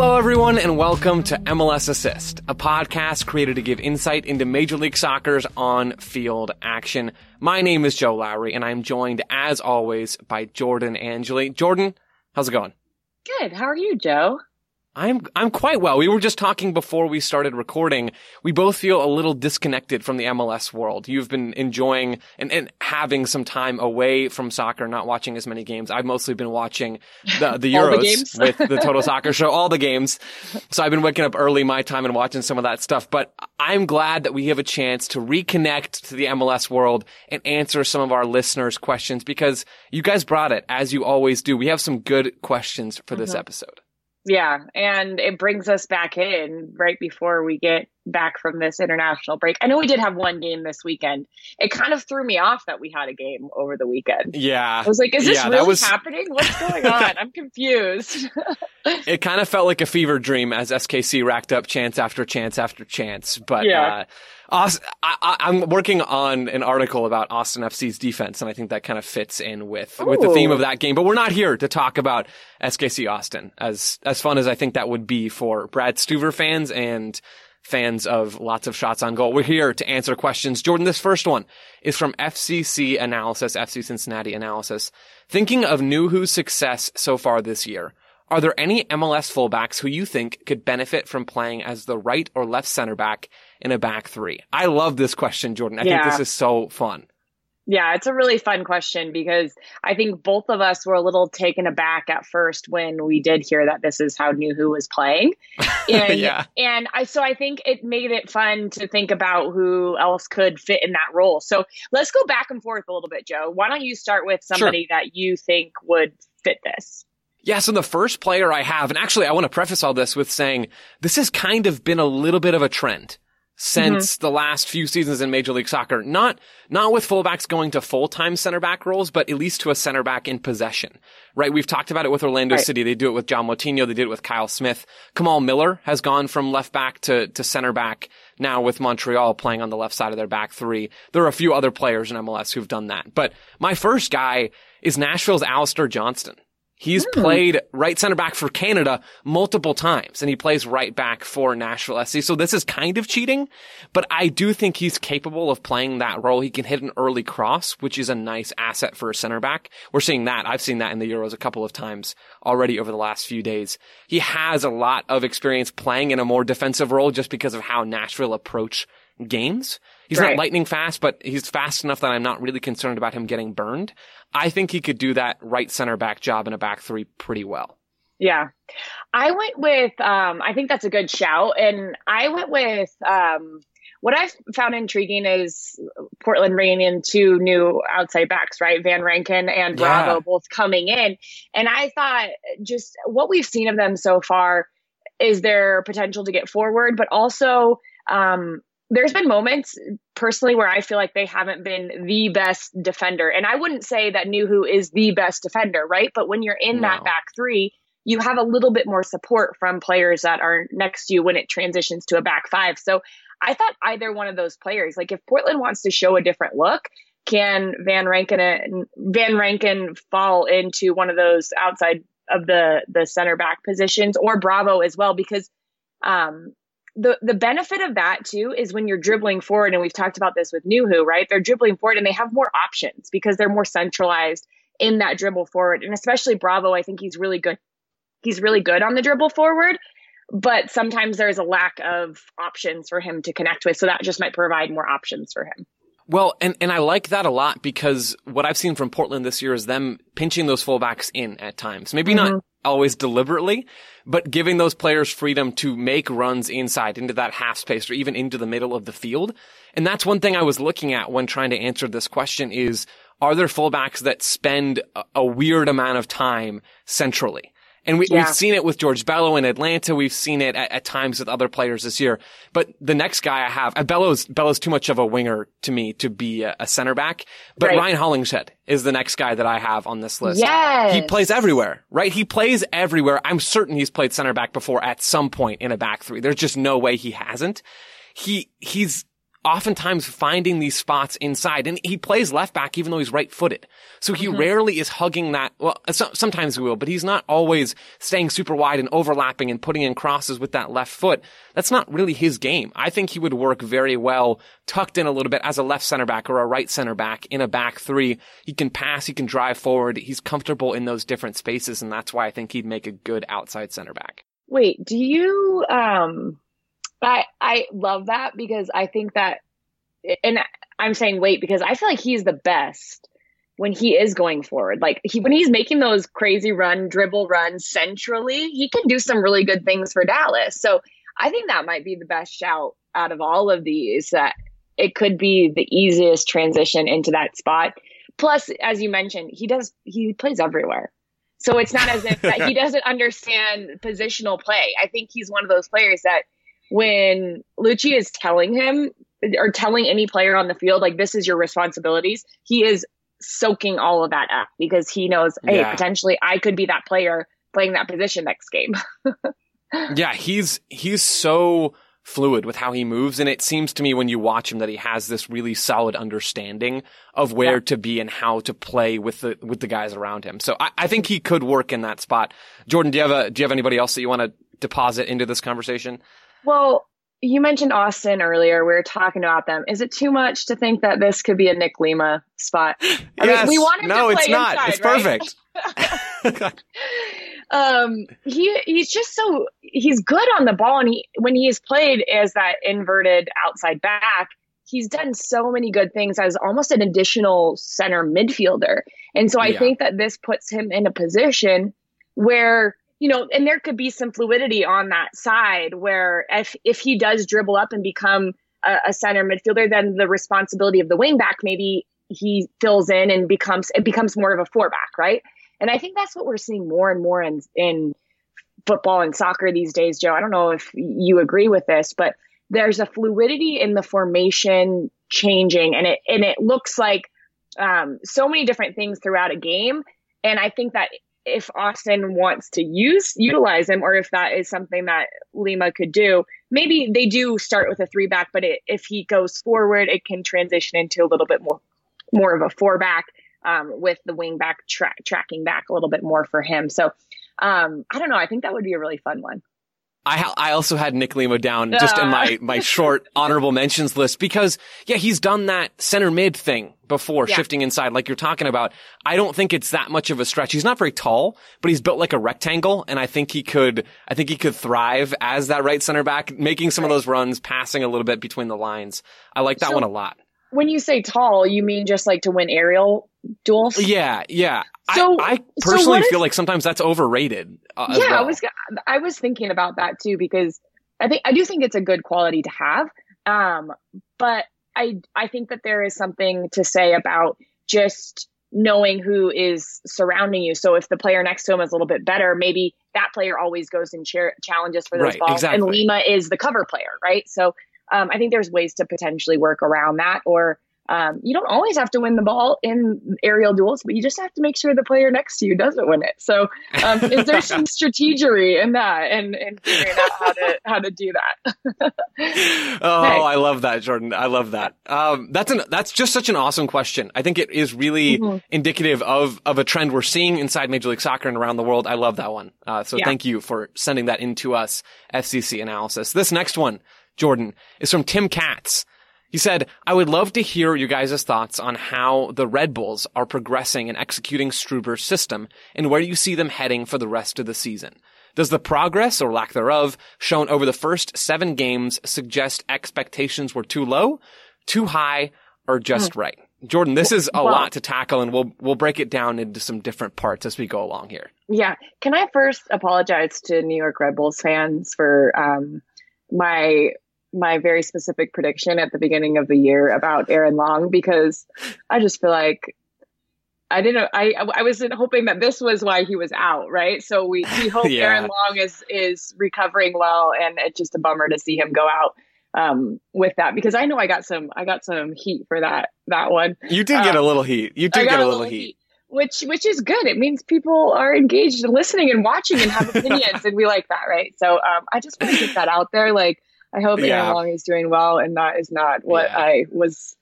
Hello, everyone, and welcome to MLS Assist, a podcast created to give insight into Major League Soccer's on-field action. My name is Joe Lowry, and I'm joined, as always, by Jordan Angeli. Jordan, how's it going? Good. How are you, Joe? I'm quite well. We were just talking before we started recording. We both feel a little disconnected from the MLS world. You've been enjoying and having some time away from soccer, not watching as many games. I've mostly been watching the Euros the with the Total Soccer Show, all the games. So I've been waking up early my time and watching some of that stuff. But I'm glad that we have a chance to reconnect to the MLS world and answer some of our listeners' questions because you guys brought it, as you always do. We have some good questions for this episode. Yeah, and it brings us back in right before we get back from this international break. I know we did have one game this weekend. It kind of threw me off that we had a game over the weekend. Yeah. I was like, is this really happening? What's going on? I'm confused. It kind of felt like a fever dream as SKC racked up chance after chance after chance. But yeah. I'm working on an article about Austin FC's defense, and I think that kind of fits in with the theme of that game. But we're not here to talk about SKC Austin, as fun as I think that would be for Brad Stuver fans and fans of lots of shots on goal. We're here to answer questions. Jordan, this first one is from FCC Analysis, FC Cincinnati Analysis. Thinking of Nuhu's success so far this year, are there any MLS fullbacks who you think could benefit from playing as the right or left center back in a back three? I love this question, Jordan. I think this is so fun. Yeah, it's a really fun question because I think both of us were a little taken aback at first when we did hear that this is how Nuhu was playing. And, and so I think it made it fun to think about who else could fit in that role. So let's go back and forth a little bit, Joe. Why don't you start with somebody that you think would fit this? Yeah, so the first player I have, and actually I want to preface all this with saying this has kind of been a little bit of a trend since the last few seasons in Major League Soccer. Not with fullbacks going to full-time center back roles, but at least to a center back in possession, right? We've talked about it with Orlando City. They do it with John Moutinho. They did it with Kyle Smith. Kamal Miller has gone from left back to center back now with Montreal playing on the left side of their back three. There are a few other players in MLS who've done that. But my first guy is Nashville's Alistair Johnston. He's played right center back for Canada multiple times, and he plays right back for Nashville SC. So this is kind of cheating, but I do think he's capable of playing that role. He can hit an early cross, which is a nice asset for a center back. We're seeing that. I've seen that in the Euros a couple of times already over the last few days. He has a lot of experience playing in a more defensive role just because of how Nashville approach games. He's not lightning fast, but he's fast enough that I'm not really concerned about him getting burned. I think he could do that right center back job in a back three pretty well. Yeah. I went with, I think that's a good shout. And I went with, what I've found intriguing is Portland bringing in two new outside backs, right? Van Rankin and Bravo both coming in. And I thought just what we've seen of them so far is their potential to get forward, but also, there's been moments personally where I feel like they haven't been the best defender. And I wouldn't say that Nuhu is the best defender, right? But when you're in that back three, you have a little bit more support from players that are next to you when it transitions to a back five. So I thought either one of those players, like if Portland wants to show a different look, can Van Rankin fall into one of those outside of the center back positions or Bravo as well? Because, the benefit of that, too, is when you're dribbling forward, and we've talked about this with Nuhu, right? They're dribbling forward, and they have more options because they're more centralized in that dribble forward. And especially Bravo, I think he's really good. He's really good on the dribble forward, but sometimes there's a lack of options for him to connect with, so that just might provide more options for him. Well, and I like that a lot because what I've seen from Portland this year is them pinching those fullbacks in at times. Maybe not always deliberately, but giving those players freedom to make runs inside into that half space or even into the middle of the field. And that's one thing I was looking at when trying to answer this question is, are there fullbacks that spend a weird amount of time centrally? And we've seen it with George Bello in Atlanta. We've seen it at times with other players this year. But the next guy I have, Bello's too much of a winger to me to be a center back. But Ryan Hollingshead is the next guy that I have on this list. Yes. He plays everywhere, right? He plays everywhere. I'm certain he's played center back before at some point in a back three. There's just no way he hasn't. He's oftentimes finding these spots inside. And he plays left back even though he's right-footed. So he rarely is hugging that. Well, sometimes he will, but he's not always staying super wide and overlapping and putting in crosses with that left foot. That's not really his game. I think he would work very well tucked in a little bit as a left center back or a right center back in a back three. He can pass. He can drive forward. He's comfortable in those different spaces. And that's why I think he'd make a good outside center back. Wait, do you... I love that because I think that, and I'm saying wait because I feel like he's the best when he is going forward. Like when he's making those crazy dribble runs centrally, he can do some really good things for Dallas. So I think that might be the best shout out of all of these, that it could be the easiest transition into that spot. Plus, as you mentioned, he plays everywhere. So it's not as if that he doesn't understand positional play. I think he's one of those players that when Lucci is telling him or telling any player on the field, like, this is your responsibilities, he is soaking all of that up because he knows, hey, potentially I could be that player playing that position next game. Yeah, he's so fluid with how he moves. And it seems to me when you watch him that he has this really solid understanding of where to be and how to play with the guys around him. So I think he could work in that spot. Jordan, do you have anybody else that you want to deposit into this conversation? Well, you mentioned Austin earlier. We were talking about them. Is it too much to think that this could be a Nick Lima spot? I mean, we want him to play inside, it's right? Perfect. He's just so – he's good on the ball. And when he's played as that inverted outside back, he's done so many good things as almost an additional center midfielder. And so I think that this puts him in a position where – you know, and there could be some fluidity on that side where if he does dribble up and become a center midfielder, then the responsibility of the wing back, maybe he fills in and becomes more of a four back, right? And I think that's what we're seeing more and more in football and soccer these days, Joe. I don't know if you agree with this, but there's a fluidity in the formation changing, and it looks like so many different things throughout a game. And I think that if Austin wants to utilize him, or if that is something that Lima could do, maybe they do start with a three back, but if he goes forward, it can transition into a little bit more of a four back with the wing back tracking back a little bit more for him. So I don't know. I think that would be a really fun one. I also had Nick Lima down just in my short honorable mentions list because, he's done that center mid thing before shifting inside like you're talking about. I don't think it's that much of a stretch. He's not very tall, but he's built like a rectangle. And I think he could thrive as that right center back, making some of those runs, passing a little bit between the lines. I like that one a lot. When you say tall, you mean just like to win aerial duels? Yeah. So, I personally feel like sometimes that's overrated. Well. I was thinking about that too because I do think it's a good quality to have. But I think that there is something to say about just knowing who is surrounding you. So if the player next to him is a little bit better, maybe that player always goes and challenges for those balls, exactly. And Lima is the cover player, right? So I think there's ways to potentially work around that, or you don't always have to win the ball in aerial duels, but you just have to make sure the player next to you doesn't win it. So is there some strategery in that and figuring out how to do that? Hey. I love that, Jordan. I love that. That's just such an awesome question. I think it is really indicative of a trend we're seeing inside Major League Soccer and around the world. I love that one. So thank you for sending that in to us, FCC Analysis. This next one, Jordan, is from Tim Katz. He said, I would love to hear you guys' thoughts on how the Red Bulls are progressing and executing Struber's system and where you see them heading for the rest of the season. Does the progress or lack thereof shown over the first 7 games suggest expectations were too low, too high, or just right? Jordan, this is a lot to tackle, and we'll break it down into some different parts as we go along here. Yeah. Can I first apologize to New York Red Bulls fans for my very specific prediction at the beginning of the year about Aaron Long, because I just feel like I wasn't hoping that this was why he was out. Right. So we hope Aaron Long is recovering well. And it's just a bummer to see him go out with that, because I know I got some heat for that one. You did get a little heat. You did get a little heat. Which is good. It means people are engaged and listening and watching and have opinions. And we like that. Right. So I just want to get that out there. Like, I hope Aaron Long is doing well, and that is not what I was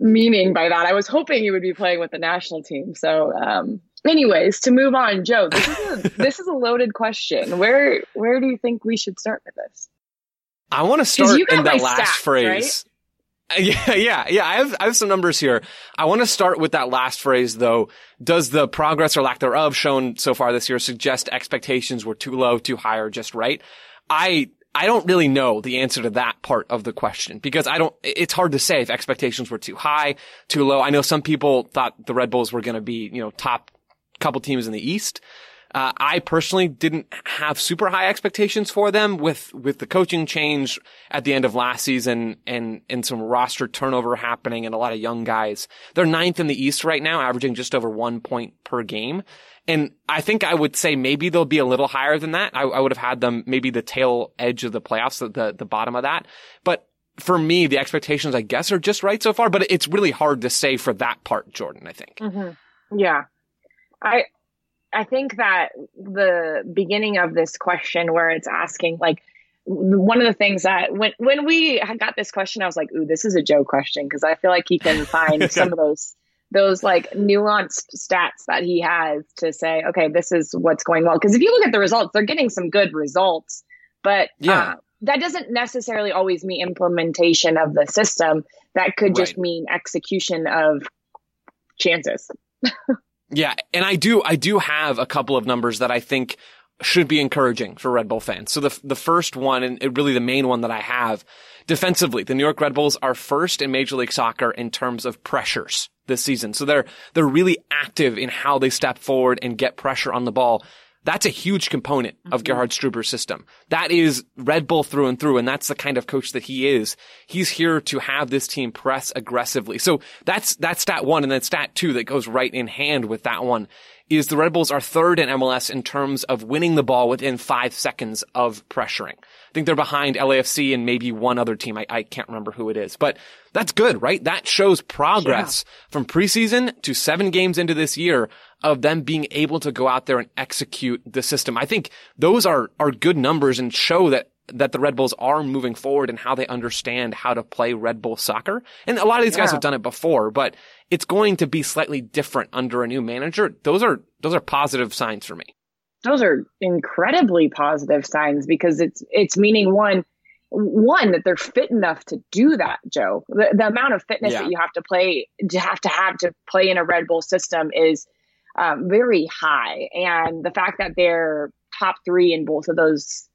meaning by that. I was hoping he would be playing with the national team. So anyways, to move on, Joe, this is a loaded question. Where do you think we should start with this? I want to start in that last phrase. Right? Yeah. I have some numbers here. I want to start with that last phrase, though. Does the progress or lack thereof shown so far this year suggest expectations were too low, too high, or just right? I don't really know the answer to that part of the question, because it's hard to say if expectations were too high, too low. I know some people thought the Red Bulls were going to be, top couple teams in the East. I personally didn't have super high expectations for them with the coaching change at the end of last season and some roster turnover happening and a lot of young guys. They're ninth in the East right now, averaging just over 1 point per game. And I think I would say maybe they'll be a little higher than that. I would have had them maybe the tail edge of the playoffs, the bottom of that. But for me, the expectations, I guess, are just right so far. But it's really hard to say for that part, Jordan, I think. Mm-hmm. Yeah. I think that the beginning of this question where it's asking, like, one of the things that when we got this question, I was like, ooh, this is a Joe question, because I feel like he can find some of those like nuanced stats that he has to say, okay, this is what's going well. Because if you look at the results, they're getting some good results, but that doesn't necessarily always mean implementation of the system. That could just mean execution of chances. Yeah, and I do have a couple of numbers that I think should be encouraging for Red Bull fans. So the first one, and really the main one that I have, defensively, the New York Red Bulls are first in Major League Soccer in terms of pressures this season. So they're really active in how they step forward and get pressure on the ball. That's a huge component of Gerhard Struber's system. That is Red Bull through and through, and that's the kind of coach that he is. He's here to have this team press aggressively. So that's stat one, and then stat two that goes right in hand with that one is the Red Bulls are third in MLS in terms of winning the ball within 5 seconds of pressuring. I think they're behind LAFC and maybe one other team. I can't remember who it is, but that's good, right? That shows progress from preseason to 7 games into this year of them being able to go out there and execute the system. I think those are good numbers and show that the Red Bulls are moving forward and how they understand how to play Red Bull soccer. And a lot of these guys have done it before, but it's going to be slightly different under a new manager. Those are positive signs for me. Those are incredibly positive signs, because it's meaning one that they're fit enough to do that, Joe. The amount of fitness that you have to play to play in a Red Bull system is very high, and the fact that they're top 3 in both of those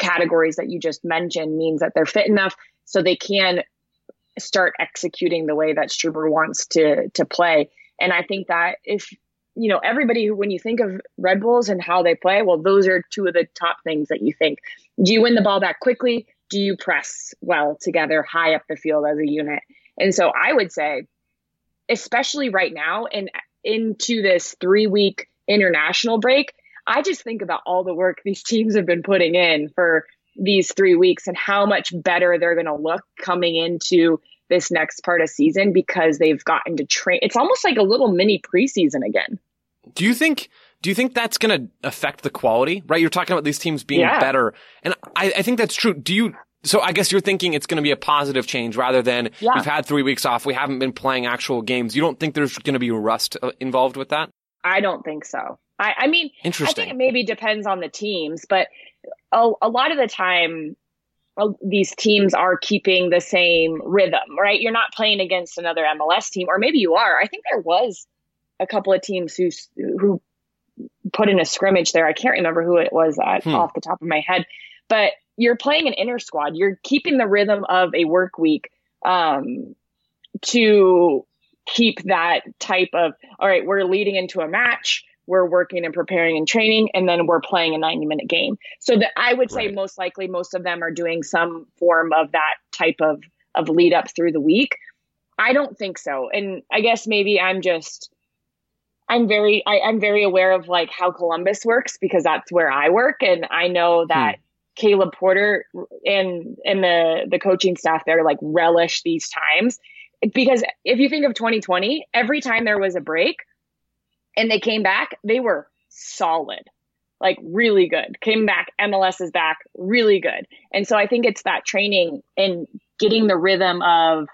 categories that you just mentioned means that they're fit enough so they can start executing the way that Struber wants to play. And I think that if everybody who, when you think of Red Bulls and how they play, well, those are two of the top things that you think. Do you win the ball back quickly? Do you press well together, high up the field as a unit? And so I would say, especially right now, and into this 3-week international break, I just think about all the work these teams have been putting in for these 3 weeks and how much better they're going to look coming into this next part of season, because they've gotten to train. It's almost like a little mini preseason again. Do you think that's going to affect the quality, right? You're talking about these teams being better. And I think that's true. So I guess you're thinking it's going to be a positive change rather than we've had 3 weeks off. We haven't been playing actual games. You don't think there's going to be rust involved with that? I don't think so. I mean, interesting. I think it maybe depends on the teams, but a lot of the time these teams are keeping the same rhythm, right? You're not playing against another MLS team, or maybe you are. I think there was a couple of teams who put in a scrimmage there. I can't remember who it was off the top of my head, but you're playing an inner squad. You're keeping the rhythm of a work week to keep that type of, all right, we're leading into a match, we're working and preparing and training, and then we're playing a 90-minute game. So that I would say most likely most of them are doing some form of that type of lead up through the week. I don't think so. And I guess maybe I'm very aware of like how Columbus works, because that's where I work. And I know that Caleb Porter and the coaching staff there like relish these times, because if you think of 2020, every time there was a break and they came back, they were solid. like really good, came back, MLS is back, really good. And so I think it's that training and getting the rhythm of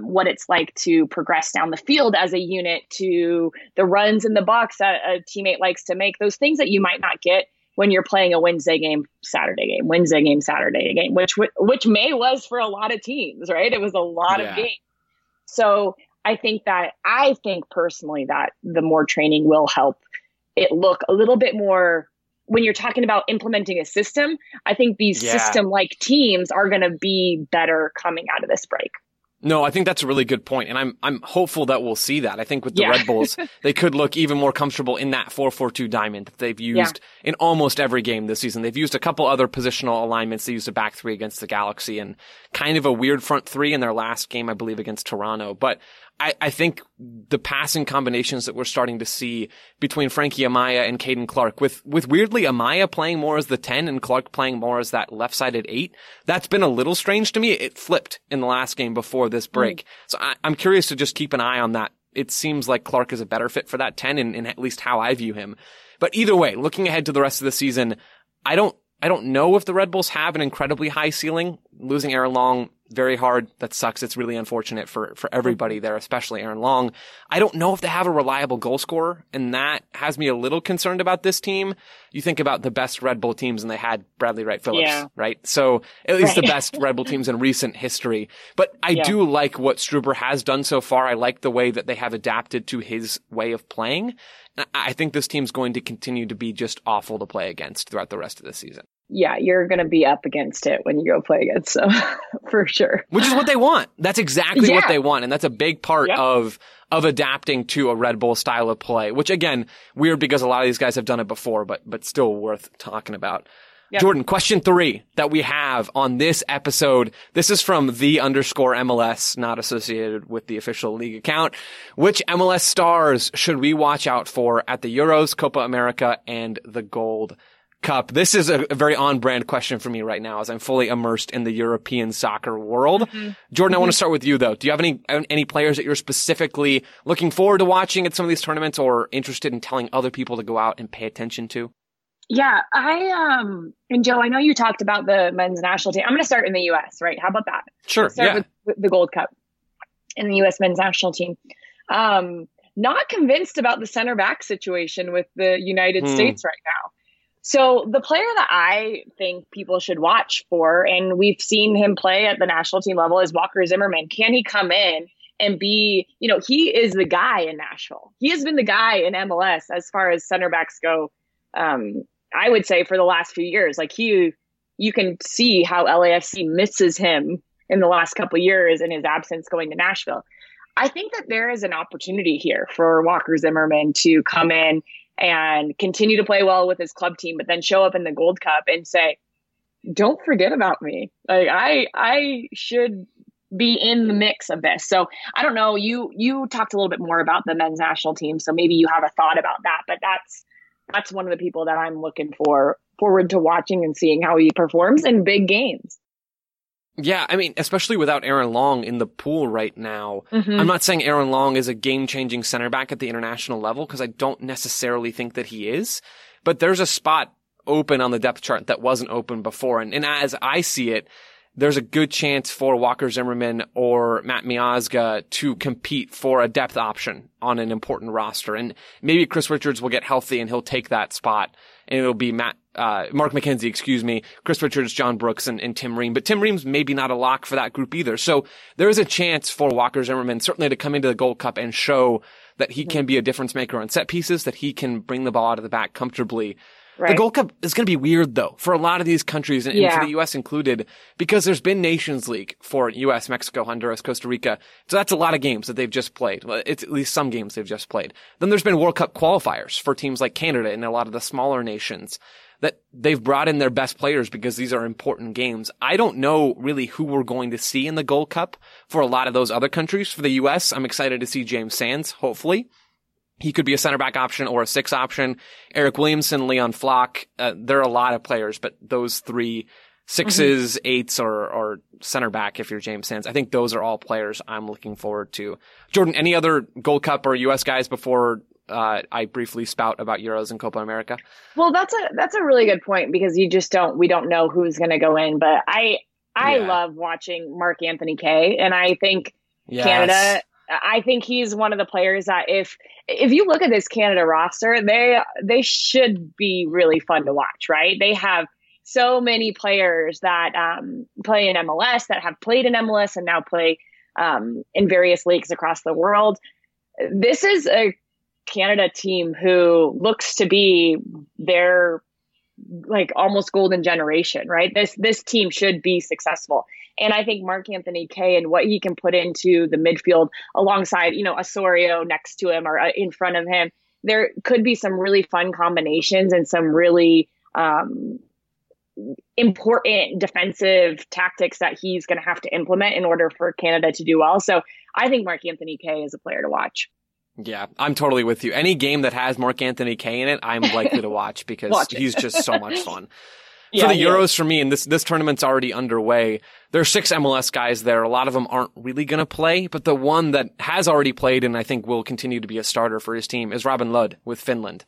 what it's like to progress down the field as a unit, to the runs in the box that a teammate likes to make, those things that you might not get when you're playing a Wednesday game, Saturday game, Wednesday game, Saturday game, which May was for a lot of teams, right? It was a lot of games. So I think personally that the more training will help it look a little bit more, when you're talking about implementing a system, I think these system-like teams are going to be better coming out of this break. No, I think that's a really good point, and I'm hopeful that we'll see that. I think with the Red Bulls, they could look even more comfortable in that 4-4-2 diamond that they've used in almost every game this season. They've used a couple other positional alignments. They used a back three against the Galaxy and kind of a weird front three in their last game, I believe, against Toronto. But I think the passing combinations that we're starting to see between Frankie Amaya and Caden Clark, with weirdly Amaya playing more as the 10 and Clark playing more as that left-sided 8, that's been a little strange to me. It flipped in the last game before this break. So I'm curious to just keep an eye on that. It seems like Clark is a better fit for that 10, in at least how I view him. But either way, looking ahead to the rest of the season, I don't know if the Red Bulls have an incredibly high ceiling. Losing Aaron Long, very hard. That sucks. It's really unfortunate for everybody there, especially Aaron Long. I don't know if they have a reliable goal scorer, and that has me a little concerned about this team. You think about the best Red Bull teams, and they had Bradley Wright Phillips, right? So at least the best Red Bull teams in recent history. But I do like what Struber has done so far. I like the way that they have adapted to his way of playing. I think this team's going to continue to be just awful to play against throughout the rest of the season. Yeah, you're going to be up against it when you go play against them, for sure. Which is what they want. That's exactly what they want. And that's a big part of adapting to a Red Bull style of play, which, again, weird because a lot of these guys have done it before, but still worth talking about. Yep. Jordan, question 3 that we have on this episode. This is from the_MLS, not associated with the official league account. Which MLS stars should we watch out for at the Euros, Copa America, and the Gold Cup? This is a very on-brand question for me right now, as I'm fully immersed in the European soccer world. Jordan, I want to start with you, though. Do you have any players that you're specifically looking forward to watching at some of these tournaments, or interested in telling other people to go out and pay attention to? Yeah, and Joe, I know you talked about the men's national team. I'm going to start in the U.S., right? How about that? Sure, with the Gold Cup and the U.S. men's national team. Not convinced about the center back situation with the United States right now. So the player that I think people should watch for, and we've seen him play at the national team level, is Walker Zimmerman. Can he come in and be, he is the guy in Nashville. He has been the guy in MLS as far as center backs go. I would say for the last few years, you can see how LAFC misses him in the last couple of years in his absence going to Nashville. I think that there is an opportunity here for Walker Zimmerman to come in and continue to play well with his club team, but then show up in the Gold Cup and say, don't forget about me. Like I should be in the mix of this. So I don't know, you talked a little bit more about the men's national team, so maybe you have a thought about that, but that's one of the people that I'm looking forward to watching and seeing how he performs in big games. Yeah, I mean, especially without Aaron Long in the pool right now. I'm not saying Aaron Long is a game-changing center back at the international level, because I don't necessarily think that he is. But there's a spot open on the depth chart that wasn't open before. And as I see it, there's a good chance for Walker Zimmerman or Matt Miazga to compete for a depth option on an important roster. And maybe Chris Richards will get healthy and he'll take that spot. And it'll be Mark McKenzie, Chris Richards, John Brooks, and Tim Ream. But Tim Ream's maybe not a lock for that group either. So there is a chance for Walker Zimmerman certainly to come into the Gold Cup and show that he can be a difference maker on set pieces, that he can bring the ball out of the back comfortably. Right. The Gold Cup is going to be weird, though, for a lot of these countries, and for the U.S. included, because there's been Nations League for U.S., Mexico, Honduras, Costa Rica. So that's a lot of games that they've just played. Well, it's at least some games they've just played. Then there's been World Cup qualifiers for teams like Canada and a lot of the smaller nations that they've brought in their best players because these are important games. I don't know really who we're going to see in the Gold Cup for a lot of those other countries. For the U.S., I'm excited to see James Sands, hopefully. He could be a center back option or a 6 option. Eryk Williamson, Leon Flach, there are a lot of players, but those 3 6s, 8s, or center back if you're James Sands, I think those are all players I'm looking forward to. Jordan, any other Gold Cup or U.S. guys before I briefly spout about Euros and Copa America? Well, that's a really good point, because we don't know who's going to go in, but I love watching Marc-Anthony Kaye, and I think Canada, I think he's one of the players that if you look at this Canada roster, they should be really fun to watch, right? They have so many players that play in MLS, that have played in MLS and now play in various leagues across the world. This is a Canada team who looks to be their like almost golden generation, right? This team should be successful. And I think Marc-Anthony Kaye and what he can put into the midfield alongside, Osorio next to him or in front of him, there could be some really fun combinations and some really important defensive tactics that he's going to have to implement in order for Canada to do well. So I think Marc-Anthony Kaye is a player to watch. Yeah, I'm totally with you. Any game that has Marc-Anthony Kaye in it, I'm likely to watch because he's just so much fun. For the Euros for me, and this tournament's already underway, there are 6 MLS guys there. A lot of them aren't really going to play, but the one that has already played and I think will continue to be a starter for his team is Robin Lod with Finland.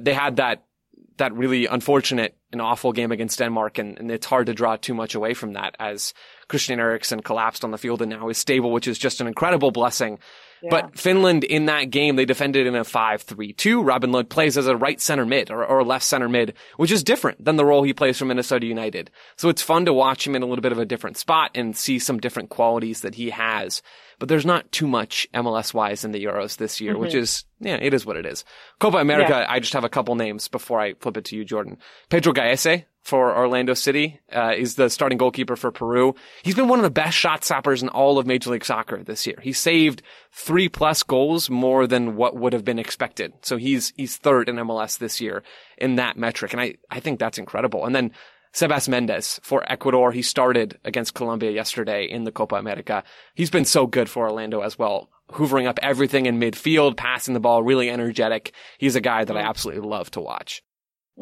They had that really unfortunate and awful game against Denmark, and it's hard to draw too much away from that as Christian Eriksen collapsed on the field and now is stable, which is just an incredible blessing. Yeah. But Finland in that game, they defended in a 5-3-2. Robin Lod plays as a right center mid or left center mid, which is different than the role he plays for Minnesota United. So it's fun to watch him in a little bit of a different spot and see some different qualities that he has. But there's not too much MLS-wise in the Euros this year, which is, it is what it is. Copa America, I just have a couple names before I flip it to you, Jordan. Pedro Gallese for Orlando City is the starting goalkeeper for Peru. He's been one of the best shot stoppers in all of Major League Soccer this year. He saved 3+ goals more than what would have been expected. So he's third in MLS this year in that metric. And I think that's incredible. And then Sebas Mendes for Ecuador. He started against Colombia yesterday in the Copa America. He's been so good for Orlando as well, hoovering up everything in midfield, passing the ball, really energetic. He's a guy that I absolutely love to watch.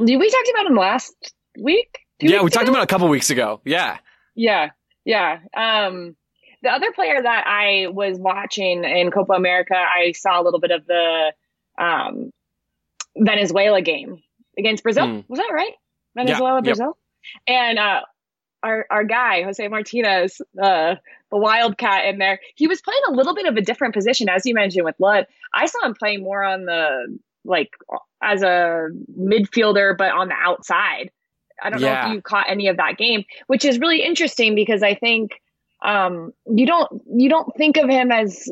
Did we talk about him last week? Talked about it a couple weeks ago. Yeah. The other player that I was watching in Copa America, I saw a little bit of the Venezuela game against Brazil. Was that right? Venezuela, Brazil? Yep. And our guy, Jose Martinez, the Wildcat in there, he was playing a little bit of a different position, as you mentioned, with Lud. I saw him playing more on the as a midfielder, but on the outside. I don't know if you caught any of that game, which is really interesting because I think you don't think of him as,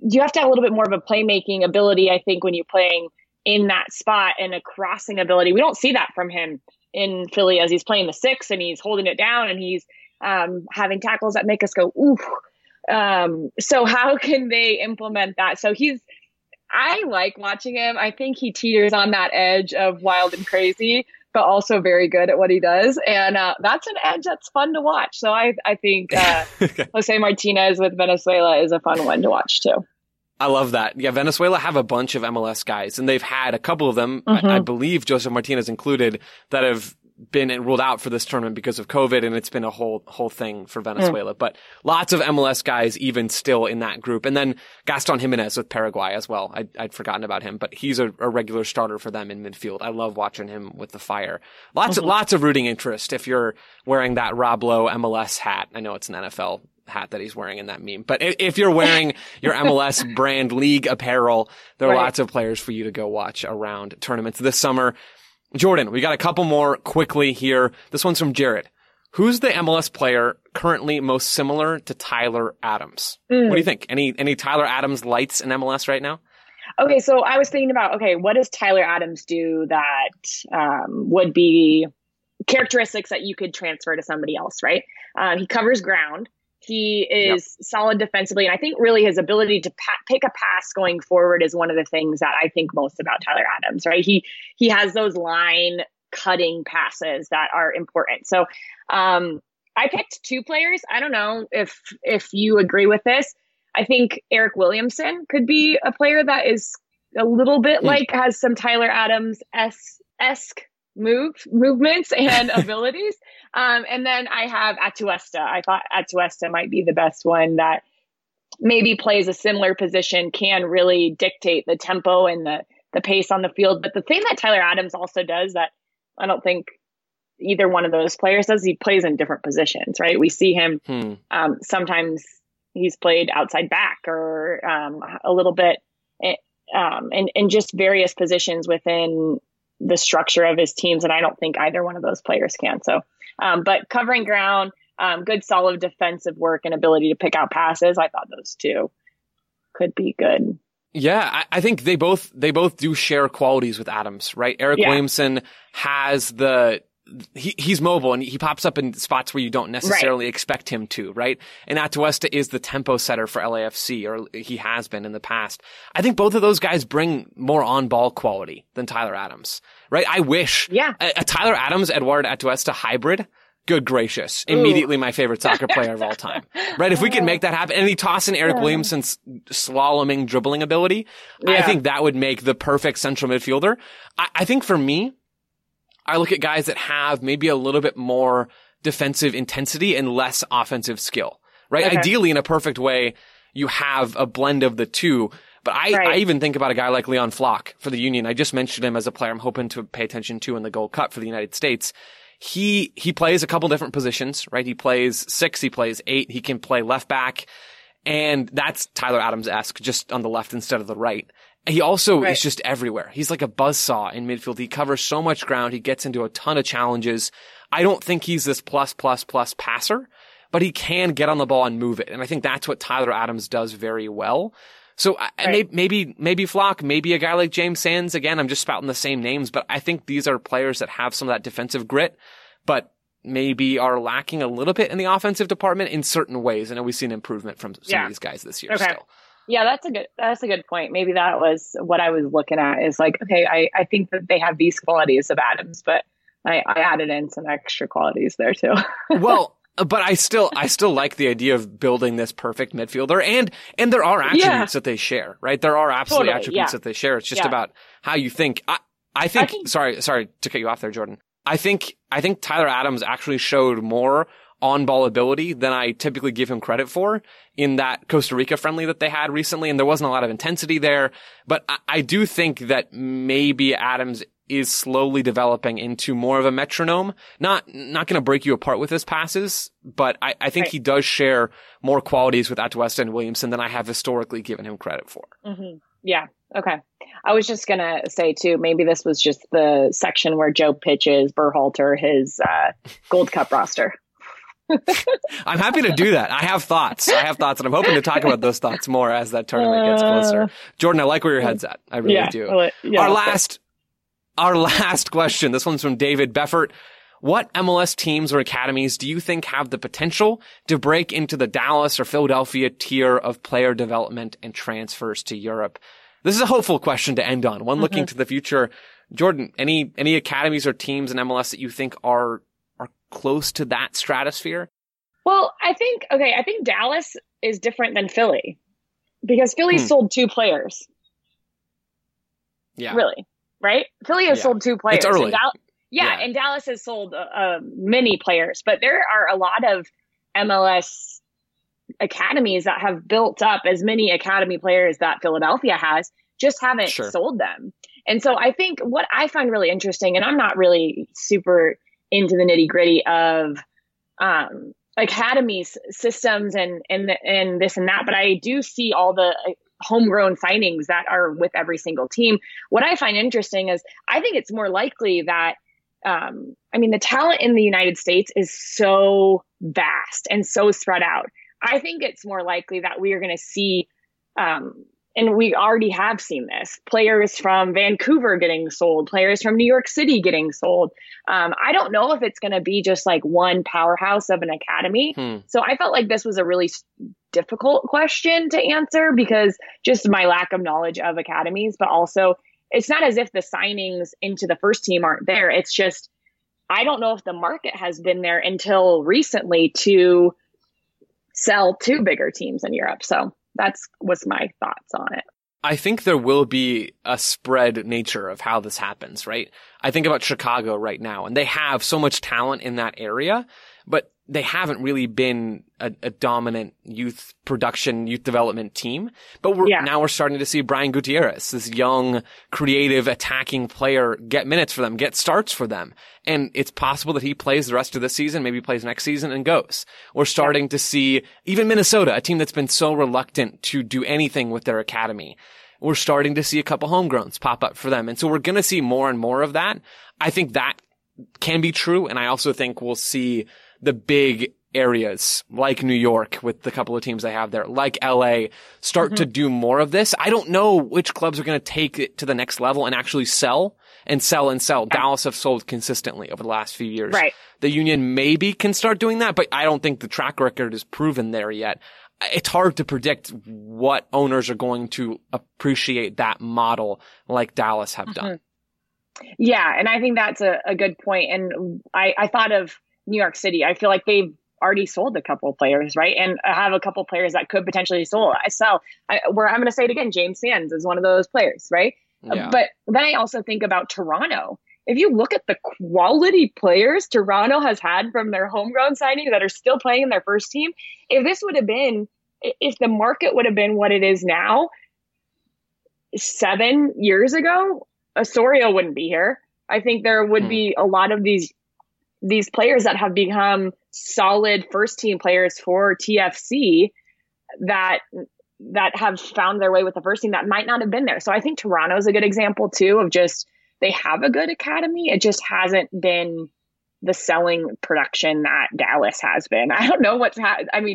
you have to have a little bit more of a playmaking ability, I think, when you're playing in that spot, and a crossing ability. We don't see that from him in Philly as he's playing the 6 and he's holding it down and he's having tackles that make us go, oof. So how can they implement that? So I like watching him. I think he teeters on that edge of wild and crazy, but also very good at what he does. And that's an edge that's fun to watch. So I think Jose Martinez with Venezuela is a fun one to watch too. I love that. Yeah, Venezuela have a bunch of MLS guys, and they've had a couple of them, I believe Joseph Martinez included, that have been ruled out for this tournament because of COVID, and it's been a whole thing for Venezuela. But lots of MLS guys even still in that group. And then Gaston Jimenez with Paraguay as well. I'd forgotten about him, but he's a regular starter for them in midfield. I love watching him with the fire. Lots of rooting interest if you're wearing that Rob Lowe MLS hat. I know it's an NFL hat that he's wearing in that meme, but if you're wearing your MLS brand league apparel, there are lots of players for you to go watch around tournaments this summer. Jordan, we got a couple more quickly here. This one's from Jared. Who's the MLS player currently most similar to Tyler Adams? What do you think? Any Tyler Adams lights in MLS right now? Okay, so I was thinking about, what does Tyler Adams do that would be characteristics that you could transfer to somebody else, right? He covers ground. He is solid defensively. And I think really his ability to pick a pass going forward is one of the things that I think most about Tyler Adams, right? He has those line cutting passes that are important. So I picked 2 players. I don't know if you agree with this. I think Eryk Williamson could be a player that is a little bit has some Tyler Adams-esque movements and abilities. And then I have Atuesta. I thought Atuesta might be the best one that maybe plays a similar position, can really dictate the tempo and the the pace on the field. But the thing that Tyler Adams also does that I don't think either one of those players does, he plays in different positions, right? We see him sometimes he's played outside back or a little bit in just various positions within the structure of his teams. And I don't think either one of those players can. So, but covering ground, good solid defensive work and ability to pick out passes. I thought those two could be good. Yeah, I think they both do share qualities with Adams, right? Eryk Williamson has he's mobile and he pops up in spots where you don't necessarily expect him to, right? And Atuesta is the tempo setter for LAFC, or he has been in the past. I think both of those guys bring more on-ball quality than Tyler Adams, right? I wish a Tyler Adams-Eduard Atuesta hybrid. Good gracious. Immediately my favorite soccer player of all time. Right? If we can make that happen. And he toss in Eryk Williamson's slaloming, dribbling ability. Yeah. I think that would make the perfect central midfielder. I think for me, I look at guys that have maybe a little bit more defensive intensity and less offensive skill. Right? Okay. Ideally, in a perfect way, you have a blend of the two. But I even think about a guy like Leon Flach for the Union. I just mentioned him as a player I'm hoping to pay attention to in the Gold Cup for the United States. He plays a couple different positions, right? He plays 6, he plays 8, he can play left back. And that's Tyler Adams-esque, just on the left instead of the right. He also is just everywhere. He's like a buzzsaw in midfield. He covers so much ground. He gets into a ton of challenges. I don't think he's this plus passer, but he can get on the ball and move it. And I think that's what Tyler Adams does very well. So maybe Flach, maybe a guy like James Sands. Again, I'm just spouting the same names, but I think these are players that have some of that defensive grit, but maybe are lacking a little bit in the offensive department in certain ways. I know we've seen improvement from some of these guys this year. Okay. Still. Yeah, that's a good point. Maybe that was what I was looking at is like, okay, I think that they have these qualities of Adams, but I added in some extra qualities there too. Well, but I still like the idea of building this perfect midfielder, and there are attributes that they share, right? There are absolutely attributes that they share. It's just about how you think. I think sorry to cut you off there, Jordan. I think Tyler Adams actually showed more on-ball ability than I typically give him credit for in that Costa Rica friendly that they had recently, and there wasn't a lot of intensity there. But I do think that maybe Adams is slowly developing into more of a metronome. Not going to break you apart with his passes, but I think he does share more qualities with Atuesta and Williamson than I have historically given him credit for. Mm-hmm. Yeah. Okay. I was just going to say too, maybe this was just the section where Joe pitches Berhalter his Gold Cup roster. I'm happy to do that. I have thoughts, and I'm hoping to talk about those thoughts more as that tournament gets closer. Jordan, I like where your head's at. I really do. Well, Our last question. This one's from David Beffert. What MLS teams or academies do you think have the potential to break into the Dallas or Philadelphia tier of player development and transfers to Europe? This is a hopeful question to end on. One looking to the future. Jordan, any academies or teams in MLS that you think are close to that stratosphere? Well, I think Dallas is different than Philly because Philly sold 2 players. Yeah. Really. Right? Philly has sold 2 players. It's early. And Dallas has sold many players. But there are a lot of MLS academies that have built up as many academy players that Philadelphia has, just haven't sold them. And so I think what I find really interesting, and I'm not really super into the nitty-gritty of academies, systems, and this and that, but I do see all the homegrown signings that are with every single team. What I find interesting is I think it's more likely that, the talent in the United States is so vast and so spread out. I think it's more likely that we are going to see, and we already have seen this, players from Vancouver getting sold, players from New York City getting sold. I don't know if it's going to be just like one powerhouse of an academy. So I felt like this was a really difficult question to answer because just my lack of knowledge of academies, but also it's not as if the signings into the first team aren't there. It's just, I don't know if the market has been there until recently to sell to bigger teams in Europe. So that's what's my thoughts on it. I think there will be a spread nature of how this happens, right? I think about Chicago right now, and they have so much talent in that area, but they haven't really been a dominant youth production, youth development team. But now we're starting to see Brian Gutierrez, this young, creative, attacking player, get minutes for them, get starts for them. And it's possible that he plays the rest of this season, maybe plays next season and goes. We're starting to see even Minnesota, a team that's been so reluctant to do anything with their academy. We're starting to see a couple homegrowns pop up for them. And so we're going to see more and more of that. I think that can be true. And I also think we'll see the big areas like New York with the couple of teams they have there, like LA, start to do more of this. I don't know which clubs are going to take it to the next level and actually sell. Yeah. Dallas have sold consistently over the last few years. Right. The Union maybe can start doing that, but I don't think the track record is proven there yet. It's hard to predict what owners are going to appreciate that model like Dallas have done. Yeah, and I think that's a good point. And I thought of New York City. I feel like they've already sold a couple of players, right? And have a couple of players that could potentially sell. I'm going to say it again, James Sands is one of those players, right? Yeah. But then I also think about Toronto. If you look at the quality players Toronto has had from their homegrown signing that are still playing in their first team, if the market would have been what it is now, 7 years ago, Osorio wouldn't be here. I think there would be a lot of these players that have become solid first team players for TFC that have found their way with the first team that might not have been there. So I think Toronto is a good example too of just, they have a good academy. It just hasn't been the selling production that Dallas has been. I don't know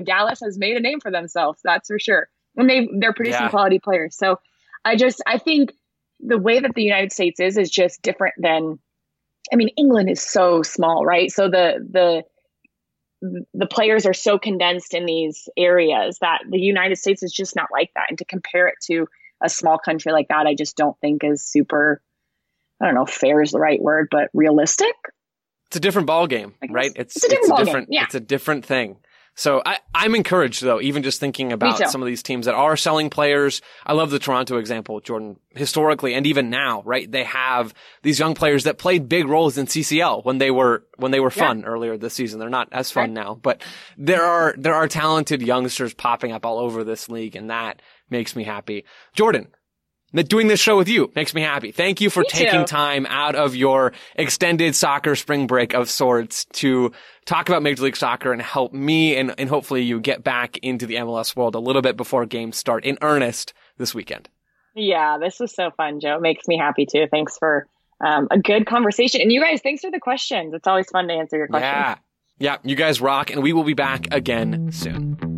Dallas has made a name for themselves. That's for sure. And they're producing quality players. So I think the way that the United States is just different than, England is so small, right? So the players are so condensed in these areas that the United States is just not like that. And to compare it to a small country like that, I just don't think is super, I don't know if fair is the right word, but realistic. It's a different ballgame, right? It's a different thing. So I'm encouraged, though, even just thinking about some of these teams that are selling players. I love the Toronto example, Jordan, historically and even now, right? They have these young players that played big roles in CCL when they were fun earlier this season. They're not as fun now, but there are talented youngsters popping up all over this league, and that makes me happy. Jordan, doing this show with you makes me happy. Thank you for taking time out of your extended soccer spring break of sorts to talk about Major League Soccer and help me and hopefully you get back into the MLS world a little bit before games start in earnest this weekend. Yeah, this was so fun, Joe. It makes me happy too. Thanks for a good conversation. And you guys, thanks for the questions. It's always fun to answer your questions. Yeah, you guys rock, and we will be back again soon.